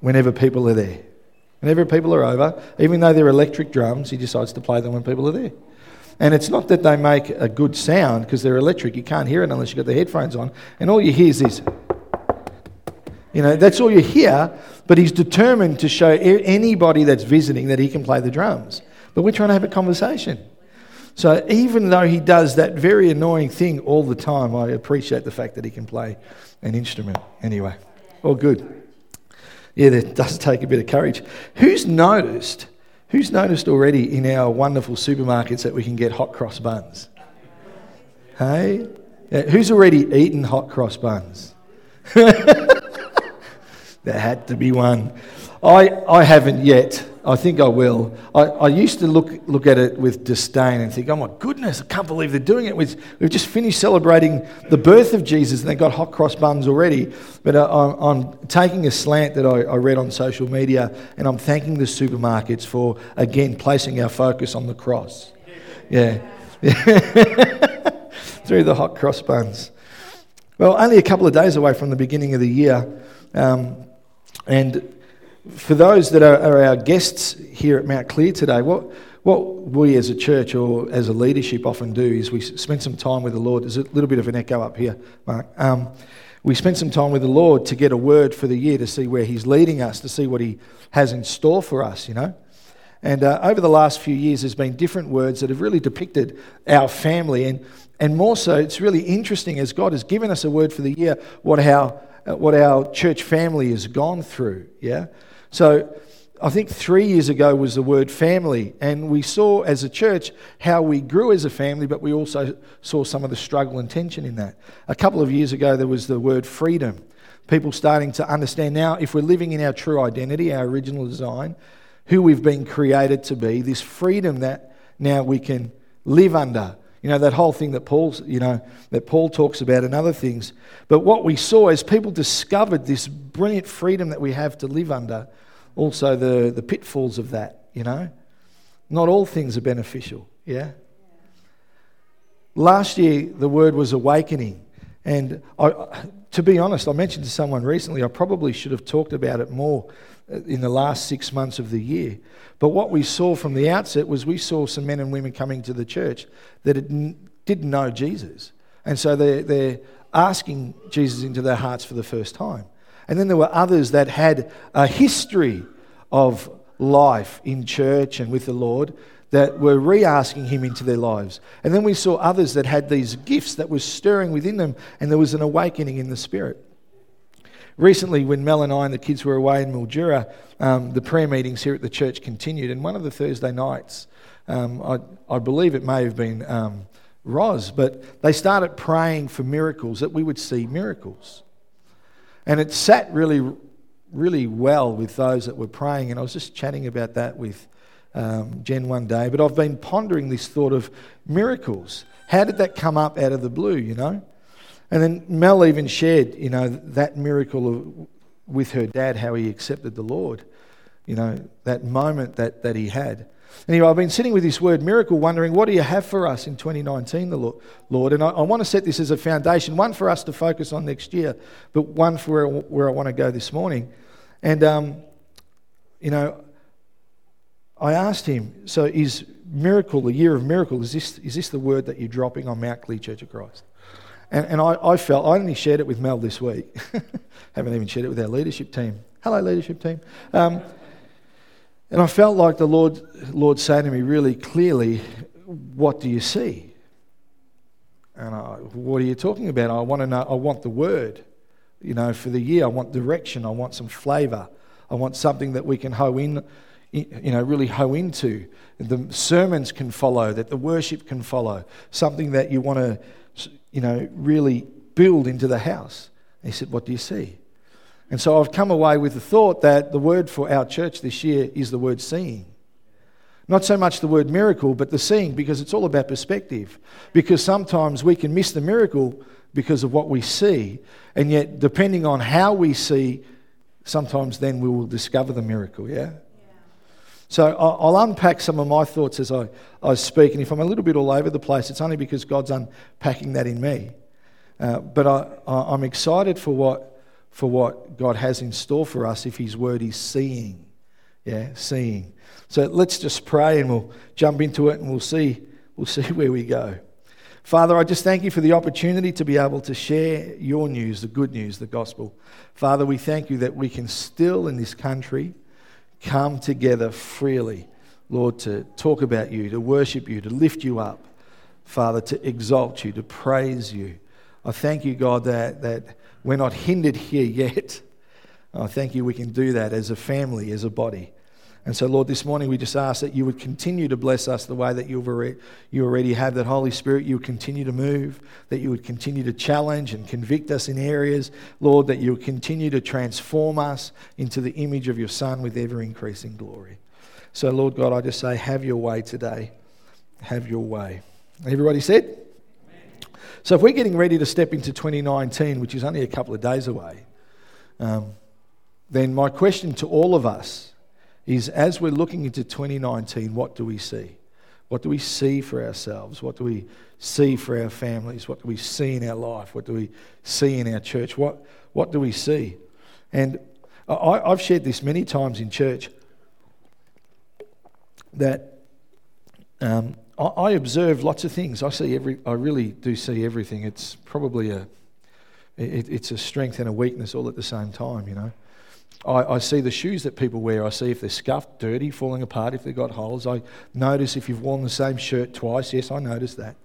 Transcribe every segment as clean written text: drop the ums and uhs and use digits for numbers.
whenever people are there. Whenever people are over, even though they're electric drums, he decides to play them when people are there. And it's not that they make a good sound because they're electric. You can't hear it unless you've got the headphones on. And all you hear is this. You know, that's all you hear. But he's determined to show anybody that's visiting that he can play the drums. But we're trying to have a conversation. So even though he does that very annoying thing all the time, I appreciate the fact that he can play an instrument anyway. All good. Yeah, that does take a bit of courage. Who's noticed already in our wonderful supermarkets that we can get hot cross buns? Hey? Yeah, who's already eaten hot cross buns? There had to be one. I haven't yet. I think I will. I used to look at it with disdain and think, oh my goodness, I can't believe they're doing it. We've just finished celebrating the birth of Jesus and they've got hot cross buns already. But I'm taking a slant that I read on social media, and I'm thanking the supermarkets for, again, placing our focus on the cross. Yeah. Through the hot cross buns. Well, only a couple of days away from the beginning of the year. And for those that are our guests here at Mount Clear today, what we as a church or as a leadership often do is we spend some time with the Lord. There's a little bit of an echo up here, Mark. We spend some time with the Lord to get a word for the year, to see where he's leading us, to see what he has in store for us, you know. And over the last few years, there's been different words that have really depicted our family. And more so, it's really interesting as God has given us a word for the year, what our church family has gone through, yeah? So I think 3 years ago was the word family, and we saw as a church how we grew as a family, but we also saw some of the struggle and tension in that. A couple of years ago, there was the word freedom. People starting to understand now, if we're living in our true identity, our original design, who we've been created to be, this freedom that now we can live under. You know, that whole thing that Paul talks about and other things. But what we saw is people discovered this brilliant freedom that we have to live under, also the pitfalls of that, you know. Not all things are beneficial, yeah. Last year, the word was awakening. And to be honest, I mentioned to someone recently, I probably should have talked about it more in the last 6 months of the year. But what we saw from the outset was we saw some men and women coming to the church that didn't know Jesus. And so they're asking Jesus into their hearts for the first time. And then there were others that had a history of life in church and with the Lord that were re-asking him into their lives. And then we saw others that had these gifts that were stirring within them, and there was an awakening in the spirit. Recently, when Mel and I and the kids were away in Mildura, the prayer meetings here at the church continued, and one of the Thursday nights, I believe it may have been Roz, but they started praying for miracles, that we would see miracles. And it sat really, really well with those that were praying, and I was just chatting about that with Jen one day, but I've been pondering this thought of miracles. How did that come up out of the blue, you know? And then Mel even shared, you know, that miracle with her dad, how he accepted the Lord, you know, that moment that he had. Anyway, I've been sitting with this word miracle, wondering what do you have for us in 2019, the Lord? And I want to set this as a foundation, one for us to focus on next year, but one for where I want to go this morning. And, you know, I asked him, so is miracle, the year of miracle, is this the word that you're dropping on Mount Clear Church of Christ? And I felt, I only shared it with Mel this week. Haven't even shared it with our leadership team. Hello, leadership team. And I felt like the Lord saying to me really clearly, what do you see? And what are you talking about? I want to know, I want the word, you know, for the year. I want direction. I want some flavour. I want something that we can hoe in, you know, really hoe into. The sermons can follow, that the worship can follow, something that you want to, you know, really build into the house. And he said, what do you see? And so I've come away with the thought that the word for our church this year is the word seeing. Not so much the word miracle, but the seeing, because it's all about perspective. Because sometimes we can miss the miracle because of what we see, and yet depending on how we see, sometimes then we will discover the miracle, yeah? So I'll unpack some of my thoughts as I speak, and if I'm a little bit all over the place, it's only because God's unpacking that in me. But I'm excited for what for what God has in store for us if his word is seeing. Yeah, seeing. So let's just pray and we'll jump into it and we'll see where we go. Father, I just thank you for the opportunity to be able to share your news, the good news, the gospel. Father, we thank you that we can still in this country come together freely, Lord, to talk about you, to worship you, to lift you up, Father, to exalt you, to praise you. I thank you, God, that we're not hindered here yet. I thank you we can do that as a family, as a body. And so, Lord, this morning we just ask that you would continue to bless us the way that you already have, that Holy Spirit, you would continue to move, that you would continue to challenge and convict us in areas, Lord, that you would continue to transform us into the image of your Son with ever-increasing glory. So, Lord God, I just say, have your way today. Have your way. Everybody said? Amen. So if we're getting ready to step into 2019, which is only a couple of days away, then my question to all of us is, as we're looking into 2019, what do we see? What do we see for ourselves? What do we see for our families? What do we see in our life? What do we see in our church? What do we see? And I've shared this many times in church, that I observe lots of things. I really do see everything. It's probably it's a strength and a weakness all at the same time, you know. I see the shoes that people wear. I see if they're scuffed, dirty, falling apart, if they've got holes. I notice if you've worn the same shirt twice. Yes, I notice that.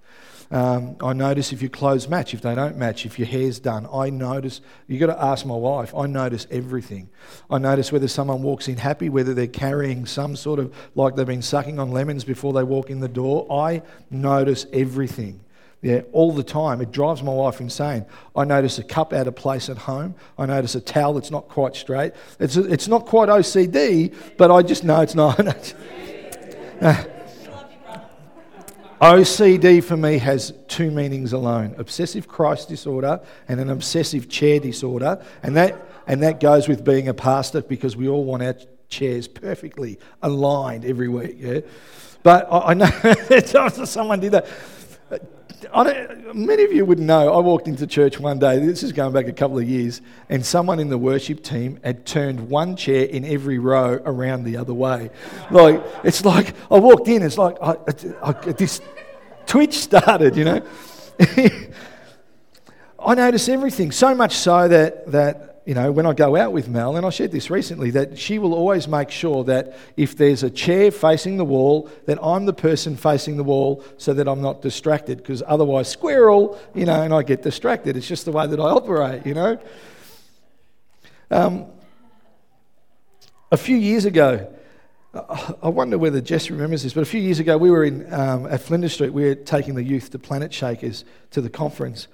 I notice if your clothes match, if they don't match, if your hair's done. I notice, you've got to ask my wife, I notice everything. I notice whether someone walks in happy, whether they're carrying some sort of, like they've been sucking on lemons before they walk in the door. I notice everything. Yeah, all the time. It drives my wife insane. I notice a cup out of place at home. I notice a towel that's not quite straight. It's not quite OCD, but I just know it's not. OCD for me has two meanings alone: obsessive Christ disorder and an obsessive chair disorder. And that goes with being a pastor, because we all want our chairs perfectly aligned every week. Yeah, but I know someone did that. Many of you would know, I walked into church one day, this is going back a couple of years, and someone in the worship team had turned one chair in every row around the other way. Like, it's like, I walked in, it's like, this twitch started, you know. I notice everything, so much so that you know, when I go out with Mel, and I shared this recently, that she will always make sure that if there's a chair facing the wall, that I'm the person facing the wall so that I'm not distracted, because otherwise squirrel, you know, and I get distracted. It's just the way that I operate, you know. A few years ago, I wonder whether Jess remembers this, but a few years ago we were in at Flinders Street, we were taking the youth to Planet Shakers to the conference.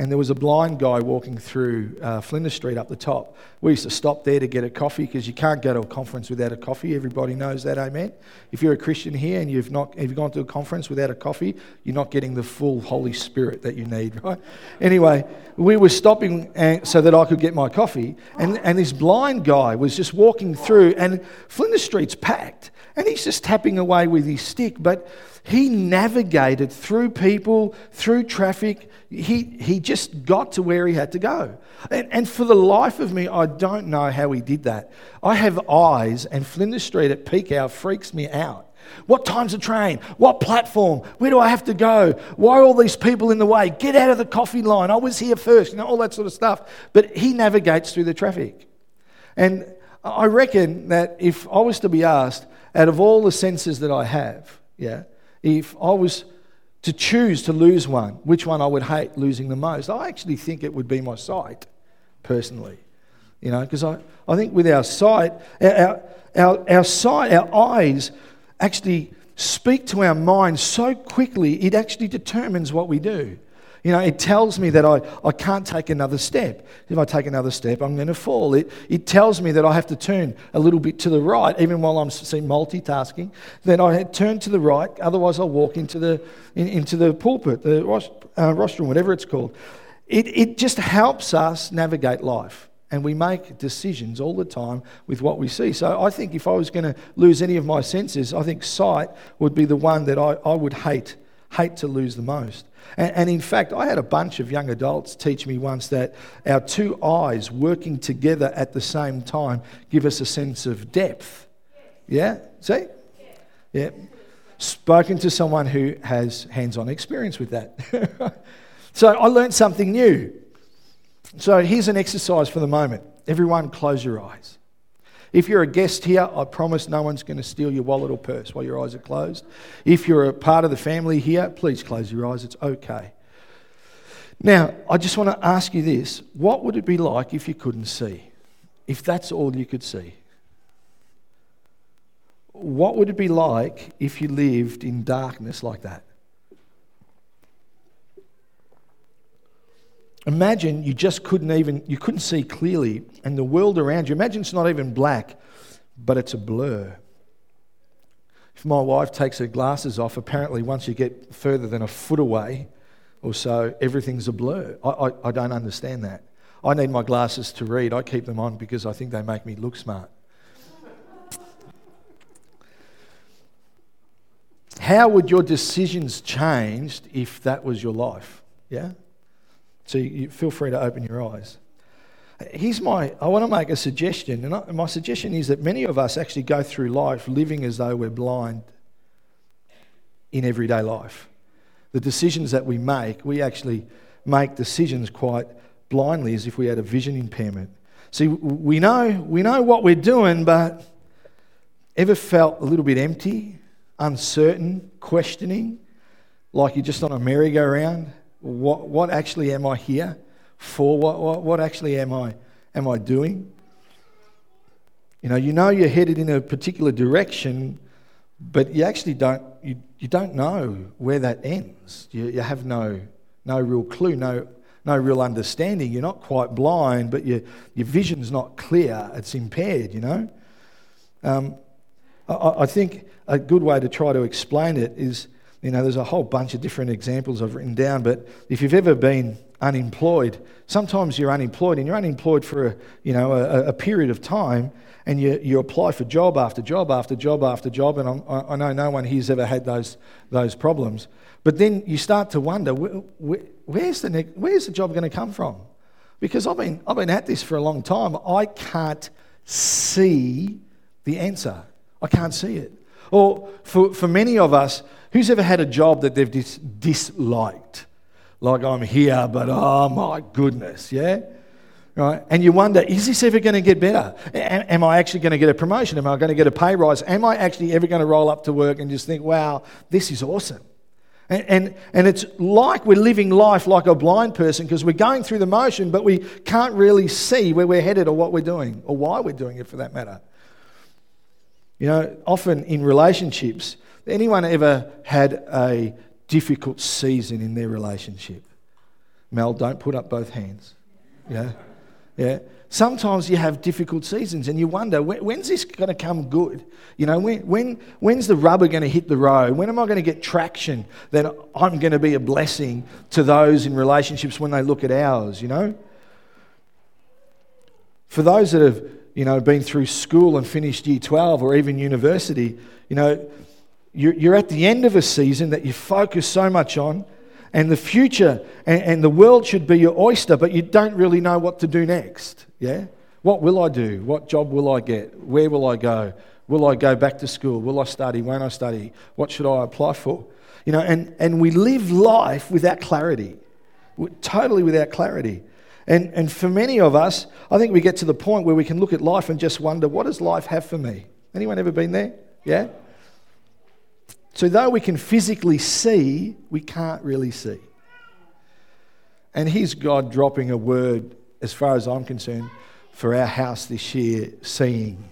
And there was a blind guy walking through Flinders Street up the top. We used to stop there to get a coffee, because you can't go to a conference without a coffee. Everybody knows that, amen? If you're a Christian here and you've gone to a conference without a coffee, you're not getting the full Holy Spirit that you need, right? Anyway, we were stopping so that I could get my coffee. And this blind guy was just walking through, and Flinders Street's packed. And he's just tapping away with his stick, but he navigated through people, through traffic. He just got to where he had to go. And for the life of me, I don't know how he did that. I have eyes, and Flinders Street at peak hour freaks me out. What time's the train? What platform? Where do I have to go? Why are all these people in the way? Get out of the coffee line. I was here first, you know, all that sort of stuff. But he navigates through the traffic. And I reckon that if I was to be asked, out of all the senses that I have, yeah, if I was to choose to lose one, which one I would hate losing the most, I actually think it would be my sight, personally. You know, because I think with our sight, our sight, our eyes actually speak to our mind so quickly, it actually determines what we do. You know, it tells me that I can't take another step. If I take another step, I'm going to fall. It tells me that I have to turn a little bit to the right, even while I'm multitasking. Then I turn to the right, otherwise I'll walk into the pulpit, the rostrum, whatever it's called. It just helps us navigate life, and we make decisions all the time with what we see. So I think if I was going to lose any of my senses, I think sight would be the one that I would hate hate to lose the most. And in fact, I had a bunch of young adults teach me once that our two eyes working together at the same time give us a sense of depth. Yeah? See? Yeah. Spoken to someone who has hands-on experience with that. So I learned something new. So here's an exercise for the moment. Everyone close your eyes. If you're a guest here, I promise no one's going to steal your wallet or purse while your eyes are closed. If you're a part of the family here, please close your eyes. It's okay. Now, I just want to ask you this. What would it be like if you couldn't see? If that's all you could see? What would it be like if you lived in darkness like that? Imagine you just couldn't see clearly, and the world around you, imagine it's not even black, but it's a blur. If my wife takes her glasses off, apparently once you get further than a foot away or so, everything's a blur. I don't understand that. I need my glasses to read. I keep them on because I think they make me look smart. How would your decisions change if that was your life? Yeah? So you feel free to open your eyes. I want to make a suggestion, and my suggestion is that many of us actually go through life living as though we're blind in everyday life. The decisions that we actually make decisions quite blindly, as if we had a vision impairment. See, we know what we're doing, but ever felt a little bit empty, uncertain, questioning, like you're just on a merry-go-round? What actually am I here for? What actually am I doing? You know you're headed in a particular direction, but you actually don't know where that ends. You have no real clue, no real understanding. You're not quite blind, but your vision's not clear. It's impaired. I think a good way to try to explain it is, there's a whole bunch of different examples I've written down, but if you've ever been unemployed, sometimes you're unemployed, and you're unemployed for a period of time, and you apply for job after job after job after job, and I know no one here's ever had those problems. But then you start to wonder, where's the job going to come from? Because I've been at this for a long time. I can't see the answer. I can't see it. Or for many of us, who's ever had a job that they've disliked? Like, I'm here, but oh my goodness, yeah? Right? And you wonder, is this ever going to get better? Am I actually going to get a promotion? Am I going to get a pay rise? Am I actually ever going to roll up to work and just think, wow, this is awesome? And it's like we're living life like a blind person because we're going through the motion, but we can't really see where we're headed or what we're doing or why we're doing it for that matter. Often in relationships, anyone ever had a difficult season in their relationship? Mel, don't put up both hands. Yeah. Sometimes you have difficult seasons and you wonder, when's this going to come good? When's the rubber going to hit the road? When am I going to get traction that I'm going to be a blessing to those in relationships when they look at ours? For those that have been through school and finished year 12 or even university, you're at the end of a season that you focus so much on, and the future and the world should be your oyster, but you don't really know what to do next. Yeah? What will I do? What job will I get? Where will I go? Will I go back to school? Will I study? Won't I study? What should I apply for? And we live life without clarity. We're totally without clarity. And for many of us, I think we get to the point where we can look at life and just wonder, what does life have for me? Anyone ever been there? Yeah? So though we can physically see, we can't really see. And here's God dropping a word, as far as I'm concerned, for our house this year, seeing.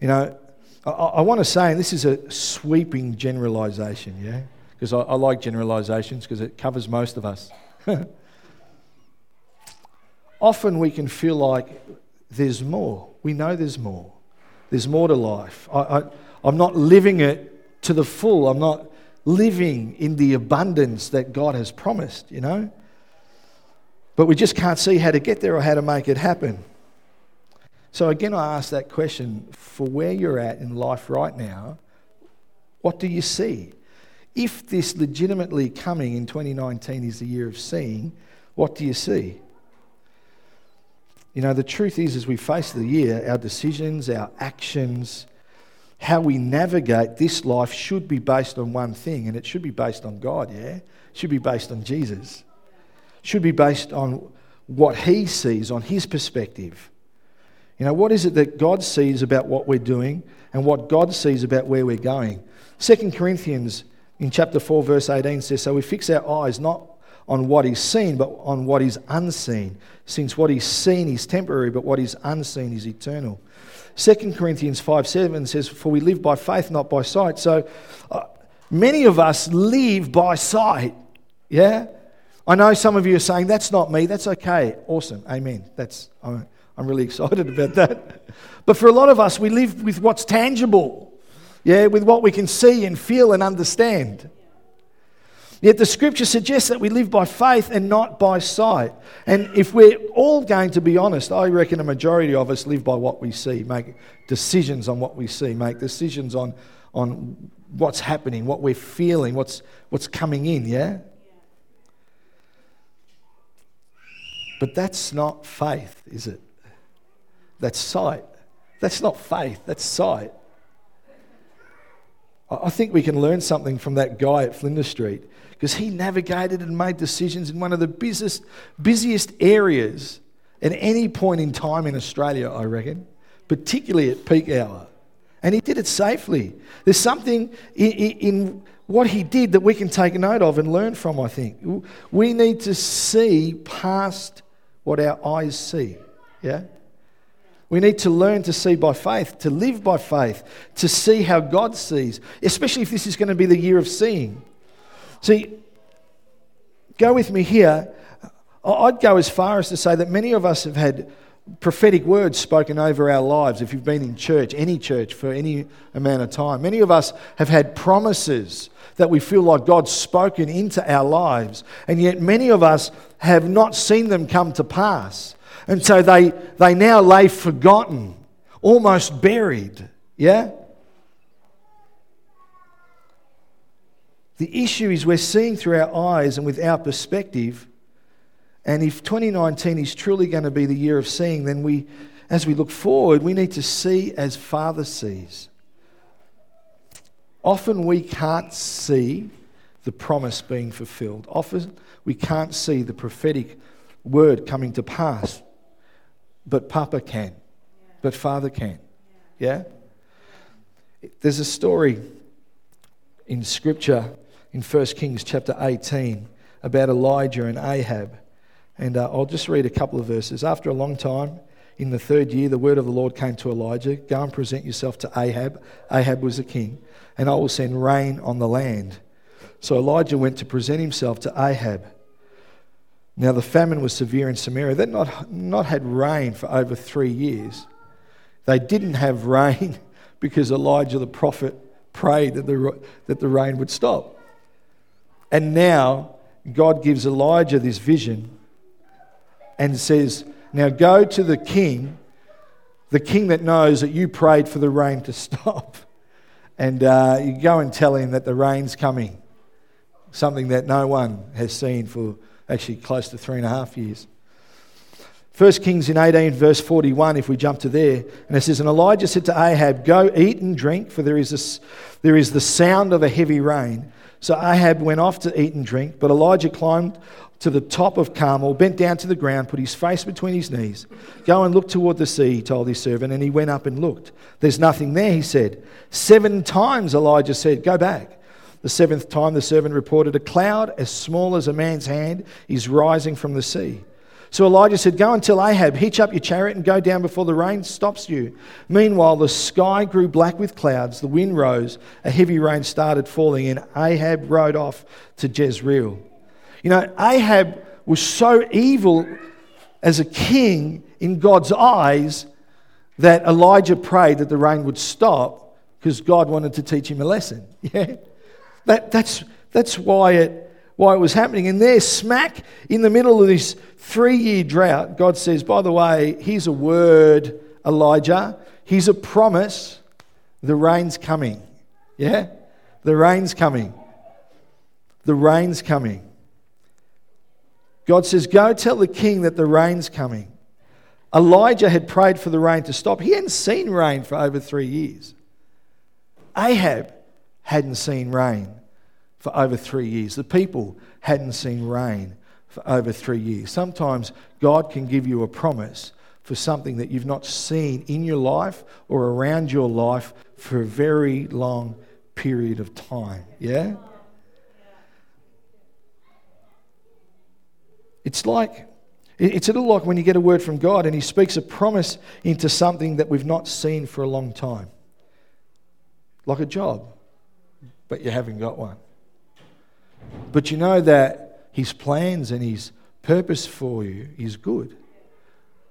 I want to say, and this is a sweeping generalisation, yeah? Because I like generalisations because it covers most of us. Often we can feel like there's more. We know there's more. There's more to life. I'm not living it to the full. I'm not living in the abundance that God has promised, But we just can't see how to get there or how to make it happen. So again, I ask that question, for where you're at in life right now, What do you see? If this legitimately coming in 2019 is the year of seeing, what do you see? You know, the truth is, as we face the year, our decisions, our actions, how we navigate this life should be based on one thing, and it should be based on God, yeah? It should be based on Jesus. It should be based on what he sees, on his perspective. You know, what is it that God sees about what we're doing and what God sees about where we're going? 2 Corinthians in chapter 4, verse 18 says, so we fix our eyes not on what is seen, but on what is unseen, since what is seen is temporary, but what is unseen is eternal. 2 Corinthians 5:7 says, for we live by faith, not by sight. So many of us live by sight, yeah? I know some of you are saying, that's not me, that's okay, awesome, amen. I'm really excited about that. But for a lot of us, we live with what's tangible, yeah, with what we can see and feel and understand. Yet the scripture suggests that we live by faith and not by sight. And if we're all going to be honest, I reckon a majority of us live by what we see, make decisions on what we see, make decisions on what's happening, what we're feeling, what's coming in, yeah? But that's not faith, is it? That's sight. That's not faith, that's sight. I think we can learn something from that guy at Flinders Street, because he navigated and made decisions in one of the busiest areas at any point in time in Australia, I reckon, particularly at peak hour. And he did it safely. There's something in what he did that we can take note of and learn from, I think. We need to see past what our eyes see, yeah? We need to learn to see by faith, to live by faith, to see how God sees, especially if this is going to be the year of seeing. See, go with me here. I'd go as far as to say that many of us have had prophetic words spoken over our lives. If you've been in church, any church, for any amount of time, many of us have had promises that we feel like God's spoken into our lives, and yet many of us have not seen them come to pass. And so they now lay forgotten, almost buried, yeah? The issue is we're seeing through our eyes and with our perspective, and if 2019 is truly going to be the year of seeing, then we, as we look forward, we need to see as Father sees. Often we can't see the promise being fulfilled. Often we can't see the prophetic word coming to pass. But Papa can. But Father can. Yeah? There's a story in Scripture in 1 Kings chapter 18 about Elijah and Ahab. And I'll just read a couple of verses. After a long time, in the third year, the word of the Lord came to Elijah. Go and present yourself to Ahab. Ahab was a king. And I will send rain on the land. So Elijah went to present himself to Ahab. Now the famine was severe in Samaria. They'd not had rain for over 3 years. They didn't have rain because Elijah the prophet prayed that the rain would stop. And now God gives Elijah this vision and says, now go to the king that knows that you prayed for the rain to stop. And you go and tell him that the rain's coming, something that no one has seen for actually close to 3.5 years. 1 Kings in 18 verse 41, if we jump to there, and it says, and Elijah said to Ahab, go eat and drink, for there is the sound of a heavy rain. So Ahab went off to eat and drink, but Elijah climbed to the top of Carmel, bent down to the ground, put his face between his knees. Go and look toward the sea, he told his servant, and he went up and looked. There's nothing there, he said. 7 times Elijah said, go back. The 7th time, the servant reported, a cloud as small as a man's hand is rising from the sea. So Elijah said, go and tell Ahab, hitch up your chariot and go down before the rain stops you. Meanwhile, the sky grew black with clouds, the wind rose, a heavy rain started falling, and Ahab rode off to Jezreel. You know, Ahab was so evil as a king in God's eyes that Elijah prayed that the rain would stop because God wanted to teach him a lesson. Yeah. That's why it was happening. And there, smack in the middle of this 3-year drought, God says, by the way, here's a word, Elijah. Here's a promise. The rain's coming. Yeah? The rain's coming. The rain's coming. God says, go tell the king that the rain's coming. Elijah had prayed for the rain to stop. He hadn't seen rain for over 3 years. Ahab hadn't seen rain for over 3 years. The people hadn't seen rain for over 3 years. Sometimes God can give you a promise for something that you've not seen in your life or around your life for a very long period of time. Yeah? It's a little like when you get a word from God and he speaks a promise into something that we've not seen for a long time. Like a job, but you haven't got one. But you know that his plans and his purpose for you is good.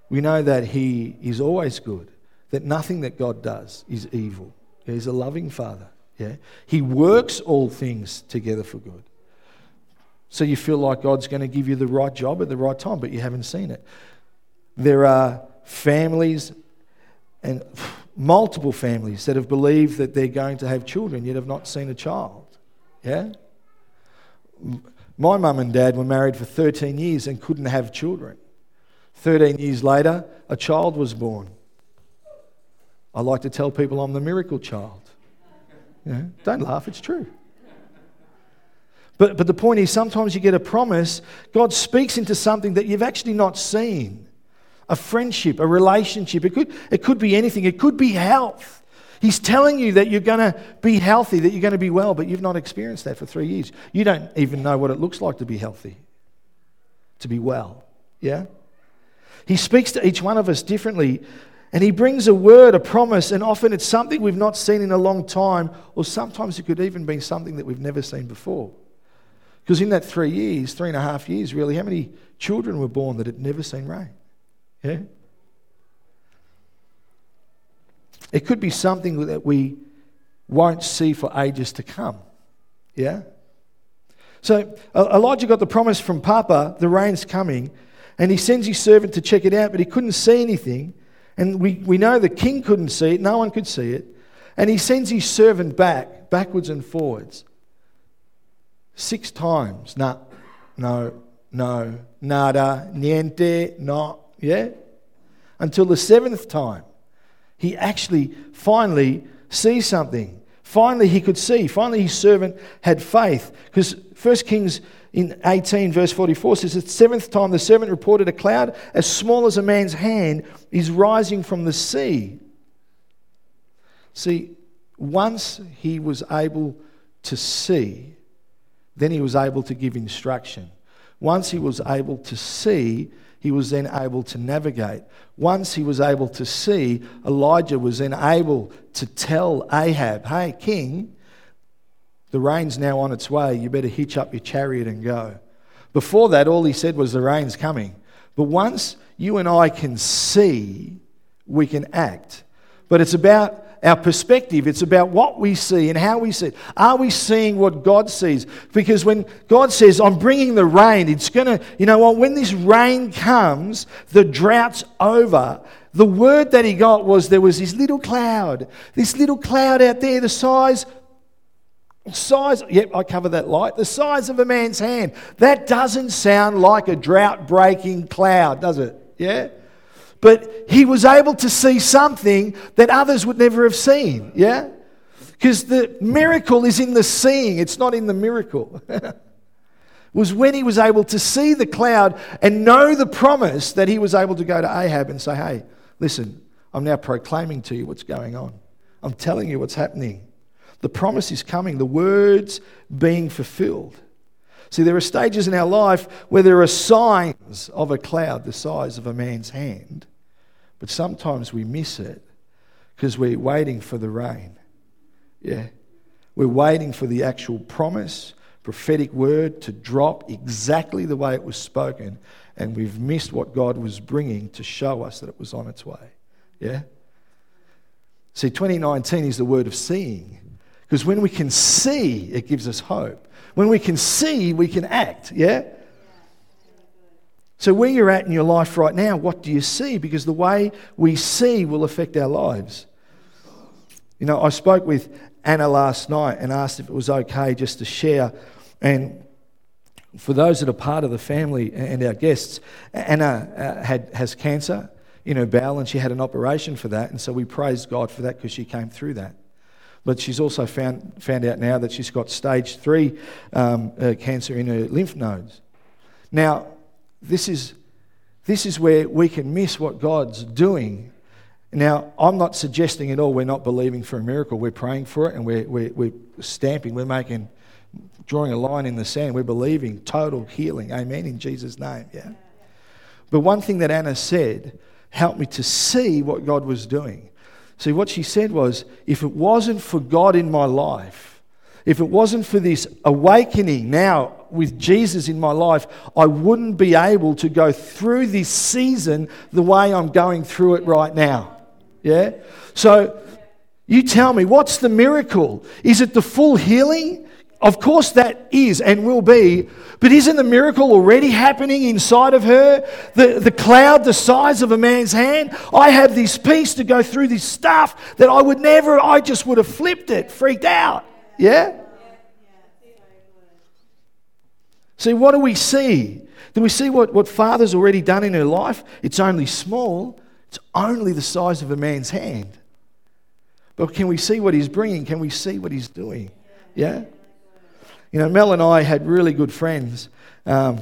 We know that he is always good, that nothing that God does is evil. He's a loving Father. Yeah, he works all things together for good. So you feel like God's going to give you the right job at the right time, but you haven't seen it. There are families and multiple families that have believed that they're going to have children, yet have not seen a child. Yeah? My mum and dad were married for 13 years and couldn't have children. 13 years later, a child was born. I like to tell people I'm the miracle child. You know, don't laugh, it's true. But the point is, sometimes you get a promise, God speaks into something that you've actually not seen. A friendship, a relationship, it could be anything. It could be health. He's telling you that you're going to be healthy, that you're going to be well, but you've not experienced that for 3 years. You don't even know what it looks like to be healthy, to be well. Yeah? He speaks to each one of us differently, and he brings a word, a promise, and often it's something we've not seen in a long time, or sometimes it could even be something that we've never seen before. Because in that 3 years, 3.5 years, really, how many children were born that had never seen rain? Yeah? It could be something that we won't see for ages to come. Yeah? So Elijah got the promise from Papa, the rain's coming, and he sends his servant to check it out, but he couldn't see anything. And we know the king couldn't see it, no one could see it. And he sends his servant backwards and forwards. 6 times. No, nada, niente, no. Yeah? Until the 7th time, he actually finally sees something. Finally, he could see. Finally, his servant had faith. Because 1 Kings in 18, verse 44 says, at the 7th time, the servant reported a cloud as small as a man's hand is rising from the sea. See, once he was able to see, then he was able to give instruction. Once he was able to see, he was then able to navigate. Once he was able to see, Elijah was then able to tell Ahab, hey, king, the rain's now on its way. You better hitch up your chariot and go. Before that, all he said was the rain's coming. But once you and I can see, we can act. But it's about our perspective. It's about what we see and how we see it. Are we seeing what God sees? Because when God says, I'm bringing the rain, it's going to, you know what, when this rain comes, the drought's over. The word that he got was there was this little cloud out there, the size, yep, I cover that light, the size of a man's hand. That doesn't sound like a drought-breaking cloud, does it? Yeah? But he was able to see something that others would never have seen, yeah? Because the miracle is in the seeing, it's not in the miracle. It was when he was able to see the cloud and know the promise that he was able to go to Ahab and say, hey, listen, I'm now proclaiming to you what's going on. I'm telling you what's happening. The promise is coming, the word's being fulfilled. See, there are stages in our life where there are signs of a cloud the size of a man's hand, but sometimes we miss it because we're waiting for the rain. Yeah, we're waiting for the actual promise, prophetic word to drop exactly the way it was spoken, and we've missed what God was bringing to show us that it was on its way. Yeah. See, 2019 is the word of seeing. Because when we can see, it gives us hope. When we can see, we can act, yeah? So where you're at in your life right now, what do you see? Because the way we see will affect our lives. You know, I spoke with Anna last night and asked if it was okay just to share. And for those that are part of the family and our guests, Anna has cancer in her bowel, and she had an operation for that. And so we praised God for that because she came through that. But she's also found out now that she's got stage 3 cancer in her lymph nodes. Now, this is where we can miss what God's doing. Now, I'm not suggesting at all we're not believing for a miracle. We're praying for it, and we're stamping. We're drawing a line in the sand. We're believing total healing. Amen, in Jesus' name. Yeah. But one thing that Anna said helped me to see what God was doing. See, what she said was, if it wasn't for God in my life, if it wasn't for this awakening now with Jesus in my life, I wouldn't be able to go through this season the way I'm going through it right now. Yeah? So you tell me, what's the miracle? Is it the full healing? Of course that is and will be, but isn't the miracle already happening inside of her? The cloud the size of a man's hand? I have this peace to go through this stuff that I just would have flipped it, freaked out. Yeah? See, what do we see? Do we see what Father's already done in her life? It's only small. It's only the size of a man's hand. But can we see what He's bringing? Can we see what He's doing? Yeah? You know, Mel and I had really good friends, and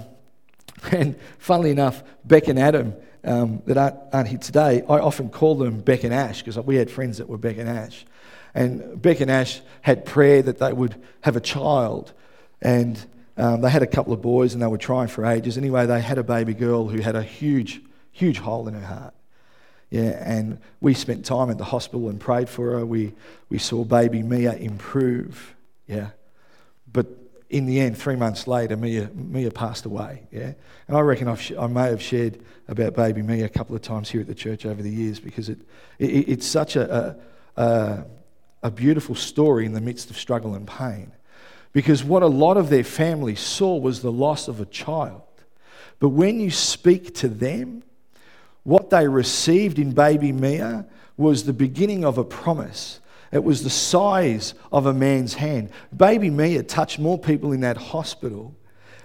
funnily enough, Beck and Adam, that aren't here today, I often call them Beck and Ash, because we had friends that were Beck and Ash. And Beck and Ash had prayer that they would have a child, and they had a couple of boys, and they were trying for ages. Anyway, they had a baby girl who had a huge, huge hole in her heart. Yeah, and we spent time at the hospital and prayed for her. We saw baby Mia improve, yeah. But in the end, 3 months later, Mia passed away. Yeah, and I reckon I may have shared about baby Mia a couple of times here at the church over the years, because it's such a beautiful story in the midst of struggle and pain. Because what a lot of their family saw was the loss of a child. But when you speak to them, what they received in baby Mia was the beginning of a promise. It was the size of a man's hand. Baby Mia touched more people in that hospital.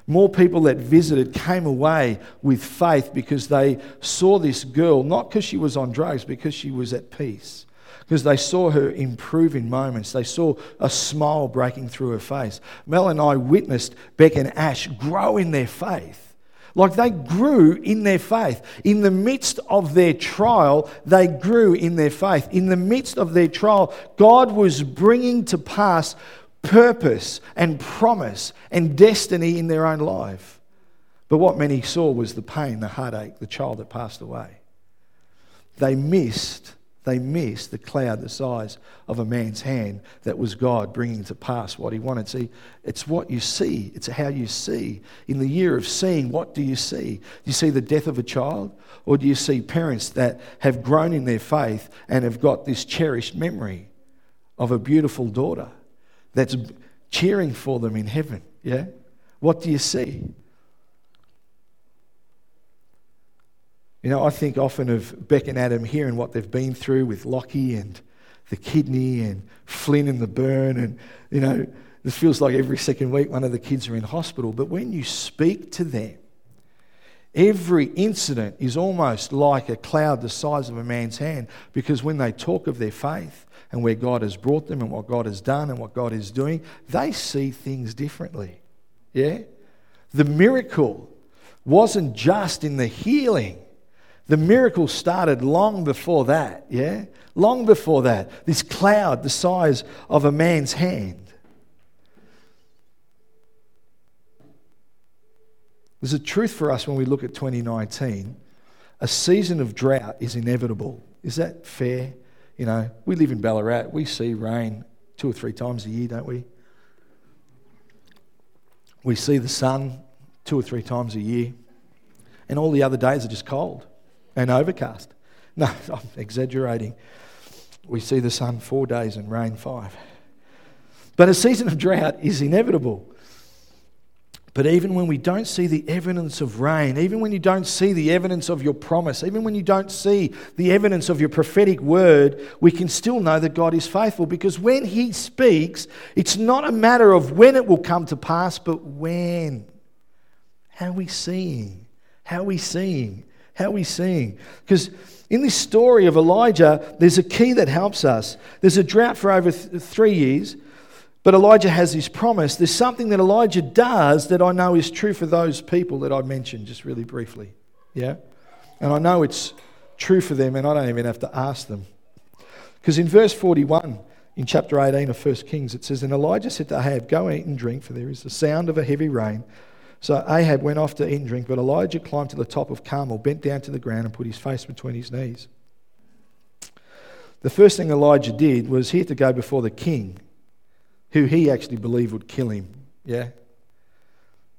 More people that visited came away with faith because they saw this girl, not because she was on drugs, because she was at peace. Because they saw her improve in moments. They saw a smile breaking through her face. Mel and I witnessed Beck and Ash grow in their faith. Like, they grew in their faith. In the midst of their trial, they grew in their faith. In the midst of their trial, God was bringing to pass purpose and promise and destiny in their own life. But what many saw was the pain, the heartache, the child that passed away. They missed the cloud the size of a man's hand that was God bringing to pass what He wanted. See, it's what you see. It's how you see. In the year of seeing, what do you see? Do you see the death of a child? Or do you see parents that have grown in their faith and have got this cherished memory of a beautiful daughter that's cheering for them in heaven? Yeah? What do you see? You know, I think often of Beck and Adam here and what they've been through with Lockie and the kidney and Flynn and the burn, and, you know, it feels like every second week one of the kids are in hospital. But when you speak to them, every incident is almost like a cloud the size of a man's hand, because when they talk of their faith and where God has brought them and what God has done and what God is doing, they see things differently. Yeah? The miracle wasn't just in the healing. The miracle started long before that, yeah? Long before that. This cloud the size of a man's hand. There's a truth for us when we look at 2019. A season of drought is inevitable. Is that fair? You know, we live in Ballarat. We see rain 2 or 3 times a year, don't we? We see the sun 2 or 3 times a year. And all the other days are just cold. And overcast. No, I'm exaggerating. We see the sun 4 days and rain 5. But a season of drought is inevitable. But even when we don't see the evidence of rain, even when you don't see the evidence of your promise, even when you don't see the evidence of your prophetic word, we can still know that God is faithful, because when he speaks, it's not a matter of when it will come to pass, but when. How are we seeing? How are we seeing? How are we seeing? Because in this story of Elijah, there's a key that helps us. There's a drought for over 3 years. But Elijah has his promise. There's something that Elijah does that I know is true for those people that I mentioned just really briefly. Yeah? And I know it's true for them, and I don't even have to ask them. Because in verse 41, in chapter 18 of 1 Kings, it says, "And Elijah said to Ahab, 'Go eat and drink, for there is the sound of a heavy rain.' So Ahab went off to eat and drink, but Elijah climbed to the top of Carmel, bent down to the ground, and put his face between his knees." The first thing Elijah did was he had to go before the king, who he actually believed would kill him, yeah?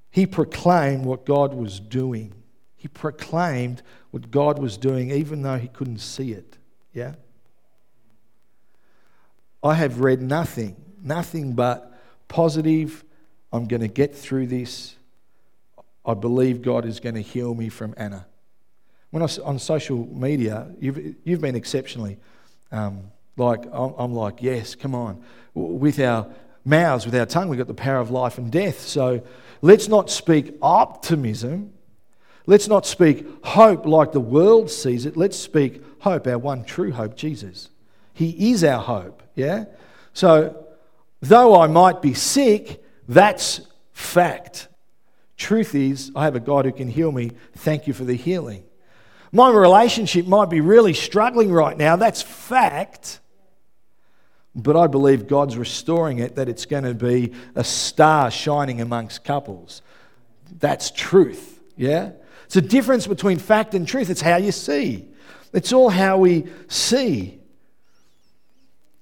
He proclaimed what God was doing. He proclaimed what God was doing, even though he couldn't see it, yeah? I have read nothing but positive, I'm going to get through this. I believe God is going to heal me from Anna. When I was on social media, you've been exceptionally... I'm like, yes, come on. With our mouths, with our tongue, we've got the power of life and death. So let's not speak optimism. Let's not speak hope like the world sees it. Let's speak hope, our one true hope, Jesus. He is our hope, yeah? So though I might be sick, that's fact. Truth is, I have a God who can heal me. Thank you for the healing. My relationship might be really struggling right now. That's fact. But I believe God's restoring it, that it's going to be a star shining amongst couples. That's truth, yeah? It's a difference between fact and truth. It's how you see. It's all how we see.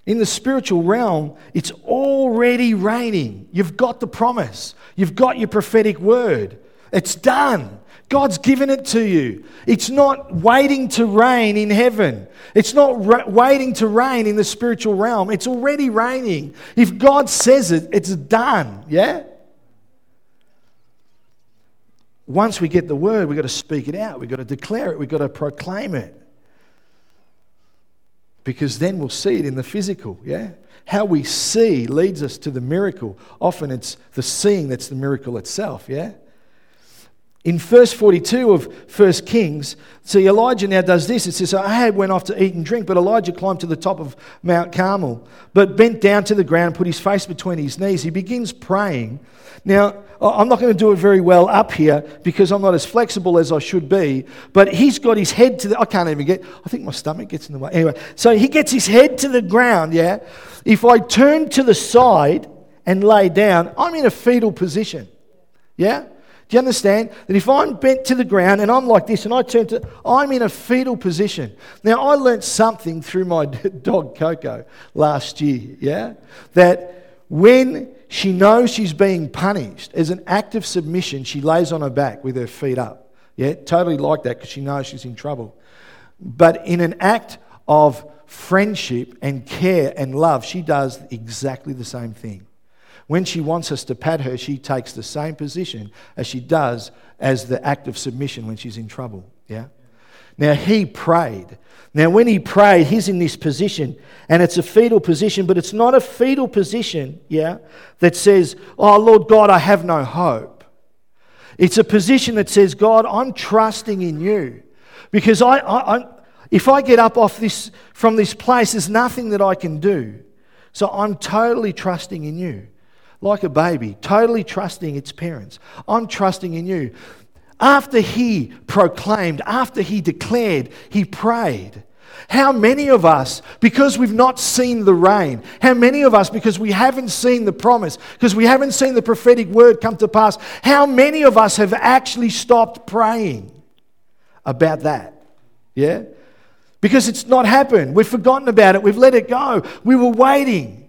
In the spiritual realm, it's already raining. You've got the promise. You've got your prophetic word. It's done. God's given it to you. It's not waiting to rain in heaven. It's not waiting to rain in the spiritual realm. It's already raining. If God says it, it's done, yeah? Once we get the word, we've got to speak it out. We've got to declare it. We've got to proclaim it. Because then we'll see it in the physical, yeah? How we see leads us to the miracle. Often it's the seeing that's the miracle itself, yeah? In verse 42 of 1 Kings, see, Elijah now does this. It says, "So Ahab went off to eat and drink, but Elijah climbed to the top of Mount Carmel, but bent down to the ground and put his face between his knees." He begins praying. Now, I'm not going to do it very well up here because I'm not as flexible as I should be, but he's got his head to the... I think my stomach gets in the way. Anyway, so he gets his head to the ground, yeah? If I turn to the side and lay down, I'm in a fetal position, yeah? Do you understand? That if I'm bent to the ground and I'm like this and I turn to... I'm in a fetal position. Now, I learnt something through my dog Coco last year, yeah? That when she knows she's being punished, as an act of submission, she lays on her back with her feet up. Yeah, totally like that, because she knows she's in trouble. But in an act of friendship and care and love, she does exactly the same thing. When she wants us to pat her, she takes the same position as she does as the act of submission when she's in trouble, yeah? Now, he prayed. Now, when he prayed, he's in this position, and it's a fetal position, but it's not a fetal position, yeah, that says, "Oh, Lord God, I have no hope." It's a position that says, "God, I'm trusting in you, because if I get up off this from this place, there's nothing that I can do. So I'm totally trusting in you." Like a baby, totally trusting its parents. I'm trusting in you. After he proclaimed, after he declared, he prayed. How many of us, because we've not seen the rain, how many of us, because we haven't seen the promise, because we haven't seen the prophetic word come to pass, how many of us have actually stopped praying about that? Yeah? Because it's not happened. We've forgotten about it. We've let it go. We were waiting.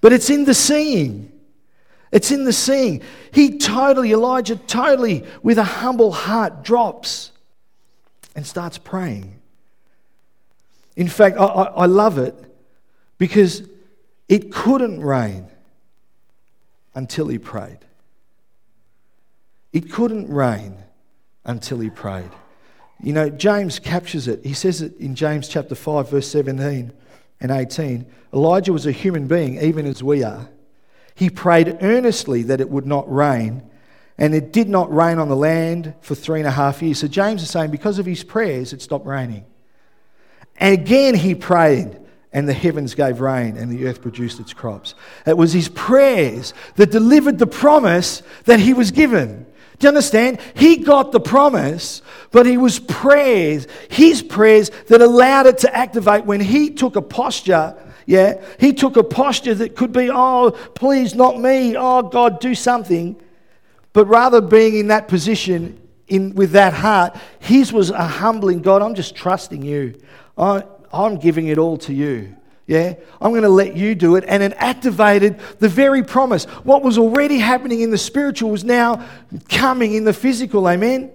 But it's in the seeing. It's in the seeing. Elijah, with a humble heart, drops and starts praying. In fact, I love it because it couldn't rain until he prayed. It couldn't rain until he prayed. You know, James captures it. He says it in James chapter 5, verse 17 and 18. Elijah was a human being, even as we are. He prayed earnestly that it would not rain, and it did not rain on the land for 3.5 years. So James is saying because of his prayers, it stopped raining. And again he prayed, and the heavens gave rain, and the earth produced its crops. It was his prayers that delivered the promise that he was given. Do you understand? He got the promise, but it was prayers, his prayers, that allowed it to activate when he took a posture. Yeah, he took a posture that could be, oh, please, not me. Oh, God, do something. But rather being in that position with that heart, his was a humbling, God, I'm just trusting you. I'm giving it all to you. Yeah, I'm going to let you do it. And it activated the very promise. What was already happening in the spiritual was now coming in the physical. Amen.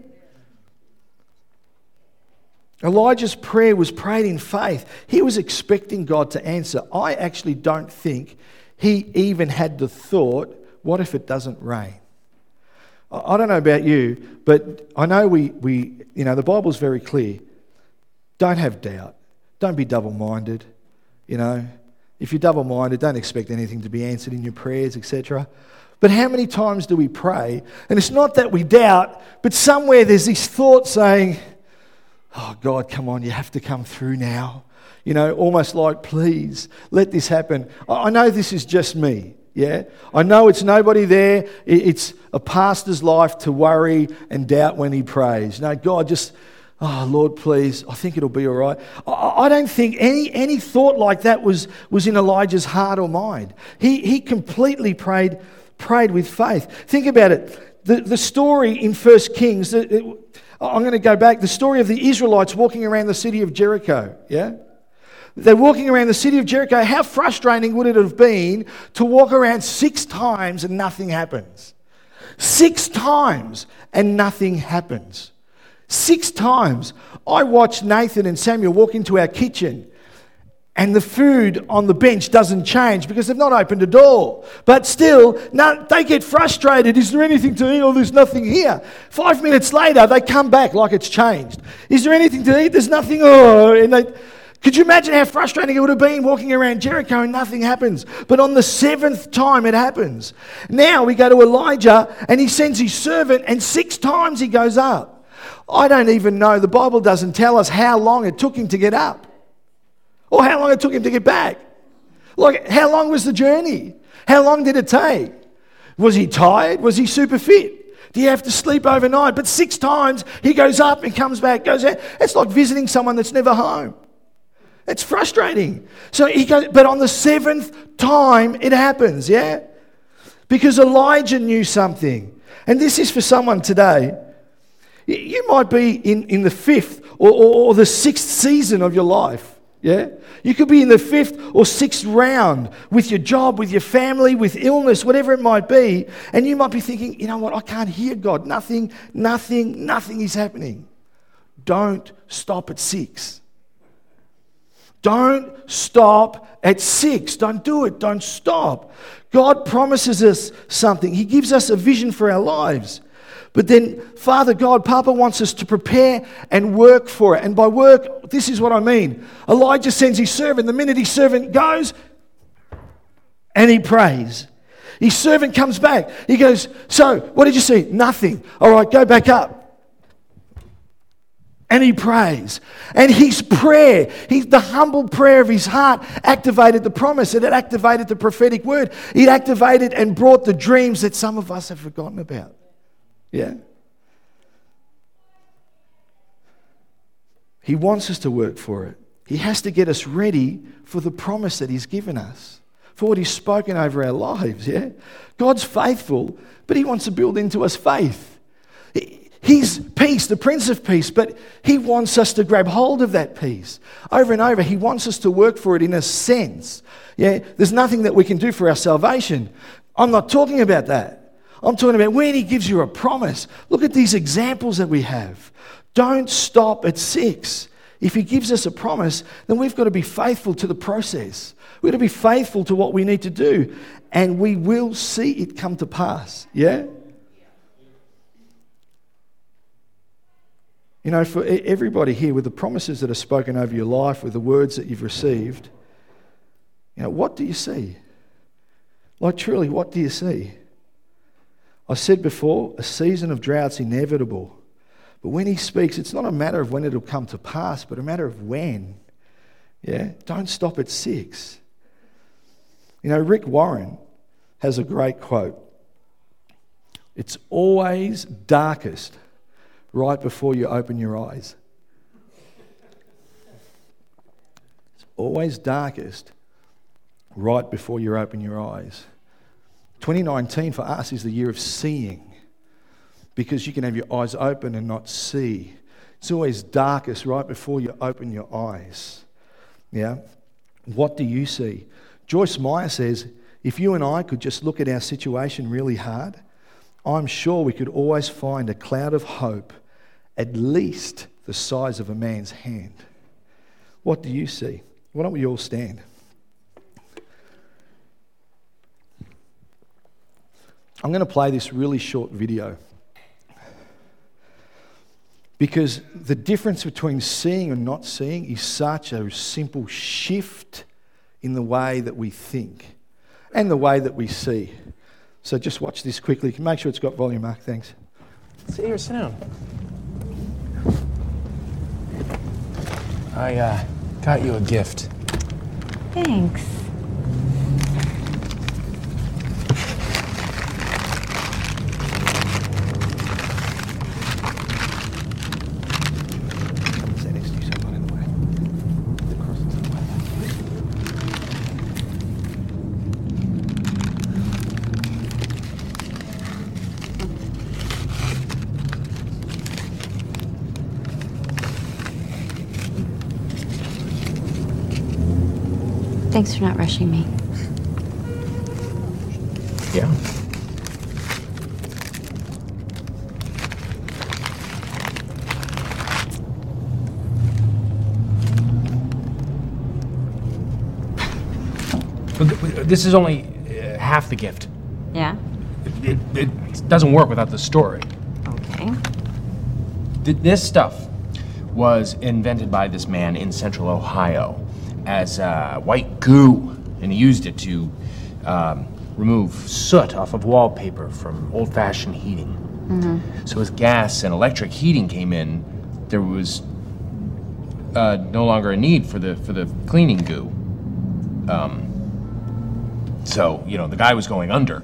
Elijah's prayer was prayed in faith. He was expecting God to answer. I actually don't think he even had the thought, what if it doesn't rain? I don't know about you, but I know we you know, the Bible's very clear. Don't have doubt. Don't be double-minded. You know, if you're double-minded, don't expect anything to be answered in your prayers, etc. But how many times do we pray? And it's not that we doubt, but somewhere there's this thought saying, oh, God, come on, you have to come through now. You know, almost like, please, let this happen. I know this is just me, yeah? I know it's nobody there. It's a pastor's life to worry and doubt when he prays. No, God, just, oh, Lord, please, I think it'll be all right. I don't think any thought like that was in Elijah's heart or mind. He completely prayed with faith. Think about it. The story in 1 Kings... I'm going to go back. The story of the Israelites walking around the city of Jericho, yeah? They're walking around the city of Jericho. How frustrating would it have been to walk around 6 times and nothing happens? 6 times and nothing happens. 6 times. I watched Nathan and Samuel walk into our kitchen and the food on the bench doesn't change because they've not opened a door. But still, no, they get frustrated. Is there anything to eat? Oh, there's nothing here. 5 minutes later, they come back like it's changed. Is there anything to eat? There's nothing. Oh, and they... Could you imagine how frustrating it would have been walking around Jericho and nothing happens? But on the 7th time it happens. Now we go to Elijah and he sends his servant and 6 times he goes up. I don't even know. The Bible doesn't tell us how long it took him to get up. Or how long it took him to get back. Like, how long was the journey? How long did it take? Was he tired? Was he super fit? Do you have to sleep overnight? But 6 times he goes up and comes back, goes out. It's like visiting someone that's never home. It's frustrating. So he goes, but on the 7th time it happens, yeah? Because Elijah knew something. And this is for someone today. You might be in the 5th or the 6th season of your life. Yeah, you could be in the 5th or 6th round with your job, with your family, with illness, whatever it might be, and you might be thinking, you know what, I can't hear God. Nothing is happening. Don't stop at 6. Don't stop at 6. Don't do it. Don't stop. God promises us something. He gives us a vision for our lives. But then, Father God, Papa wants us to prepare and work for it. And by work, this is what I mean. Elijah sends his servant. The minute his servant goes, and he prays. His servant comes back. He goes, so, what did you see? Nothing. All right, go back up. And he prays. And his prayer, the humble prayer of his heart, activated the promise. And it activated the prophetic word. It activated and brought the dreams that some of us have forgotten about. Yeah. He wants us to work for it. He has to get us ready for the promise that he's given us, for what he's spoken over our lives, yeah? God's faithful, but he wants to build into us faith. He's peace, the Prince of Peace, but he wants us to grab hold of that peace. Over and over, he wants us to work for it in a sense. Yeah, there's nothing that we can do for our salvation. I'm not talking about that. I'm talking about when he gives you a promise. Look at these examples that we have. Don't stop at 6. If he gives us a promise, then we've got to be faithful to the process. We've got to be faithful to what we need to do, and we will see it come to pass. Yeah? You know, for everybody here, with the promises that are spoken over your life, with the words that you've received, you know, what do you see? Like, truly, what do you see? I said before, a season of drought's inevitable. But when he speaks, it's not a matter of when it'll come to pass, but a matter of when. Yeah? Don't stop at 6. You know, Rick Warren has a great quote. It's always darkest right before you open your eyes. It's always darkest right before you open your eyes. 2019 for us is the year of seeing, because you can have your eyes open and not see. It's always darkest right before you open your eyes. Yeah? What do you see? Joyce Meyer says, if you and I could just look at our situation really hard, I'm sure we could always find a cloud of hope at least the size of a man's hand. What do you see? Why don't we all stand? I'm going to play this really short video, because the difference between seeing and not seeing is such a simple shift in the way that we think and the way that we see. So just watch this quickly. Make sure it's got volume, Mark. Thanks. See your sound. I got you a gift. Thanks. Thanks for not rushing me. Yeah. This is only half the gift. Yeah? It doesn't work without the story. Okay. This stuff was invented by this man in Central Ohio as white goo, and he used it to remove soot off of wallpaper from old-fashioned heating. Mm-hmm. So as gas and electric heating came in, there was no longer a need for the cleaning goo. So, you know, the guy was going under,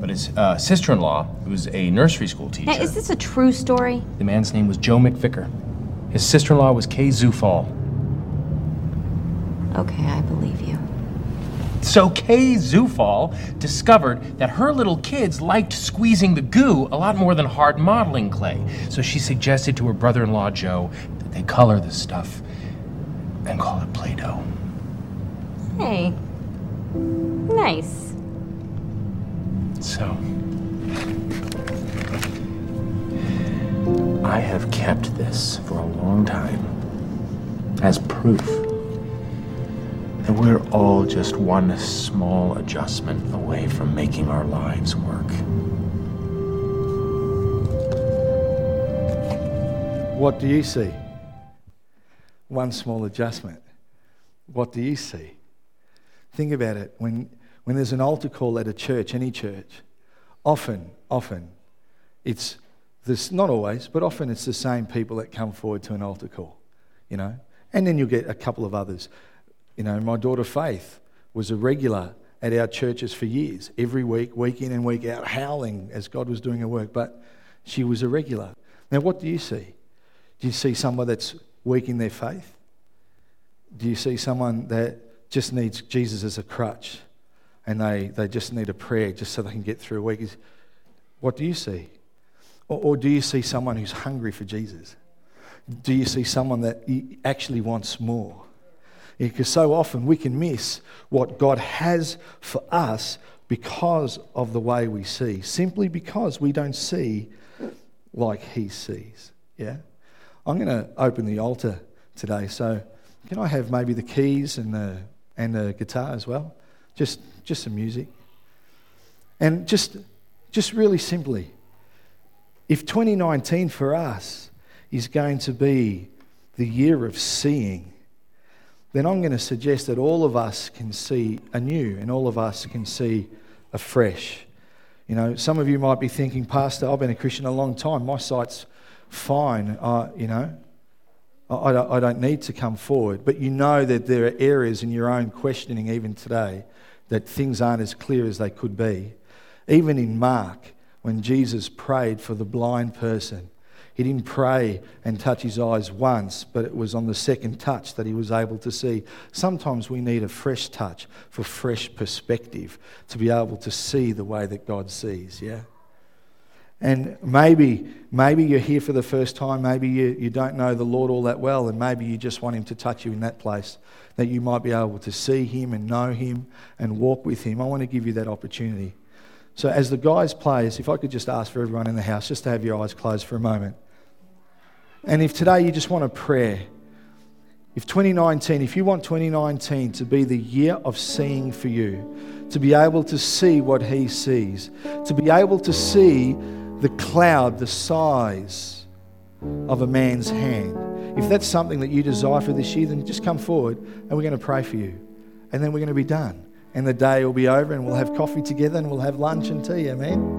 but his sister-in-law, who was a nursery school teacher... Now, is this a true story? The man's name was Joe McVicker. His sister-in-law was Kay Zufall. Okay, I believe you. So Kay Zufall discovered that her little kids liked squeezing the goo a lot more than hard modeling clay. So she suggested to her brother-in-law, Joe, that they color this stuff and call it Play-Doh. Hey, nice. So, I have kept this for a long time as proof that we're all just one small adjustment away from making our lives work. What do you see? One small adjustment. What do you see? Think about it. When there's an altar call at a church, any church, often, it's this, not always, but often it's the same people that come forward to an altar call, you know? And then you'll get a couple of others. You know, my daughter Faith was a regular at our churches for years, every week, week in and week out, howling as God was doing her work, but she was a regular. Now, what do you see? Do you see someone that's weak in their faith? Do you see someone that just needs Jesus as a crutch and they just need a prayer just so they can get through a week? What do you see? Or do you see someone who's hungry for Jesus? Do you see someone that actually wants more? Because so often we can miss what God has for us because of the way we see, simply because we don't see like he sees. Yeah, I'm going to open the altar today, so can I have maybe the keys and the guitar as well? Just some music. And just really simply, if 2019 for us is going to be the year of seeing, then I'm going to suggest that all of us can see anew and all of us can see afresh. You know, some of you might be thinking, Pastor, I've been a Christian a long time. My sight's fine, I don't need to come forward. But you know that there are areas in your own questioning even today that things aren't as clear as they could be. Even in Mark, when Jesus prayed for the blind person, he didn't pray and touch his eyes once, but it was on the second touch that he was able to see. Sometimes we need a fresh touch for fresh perspective to be able to see the way that God sees, yeah? And maybe you're here for the first time, maybe you don't know the Lord all that well, and maybe you just want him to touch you in that place, that you might be able to see him and know him and walk with him. I want to give you that opportunity. So as the guys play, if I could just ask for everyone in the house just to have your eyes closed for a moment. And if today you just want a prayer, if you want 2019 to be the year of seeing for you, to be able to see what he sees, to be able to see the cloud the size of a man's hand. If that's something that you desire for this year, then just come forward and we're going to pray for you. And then we're going to be done. And the day will be over and we'll have coffee together and we'll have lunch and tea, amen?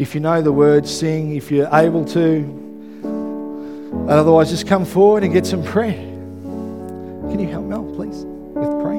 If you know the words, sing if you're able to. Otherwise, just come forward and get some prayer. Can you help Mel, please, with prayer?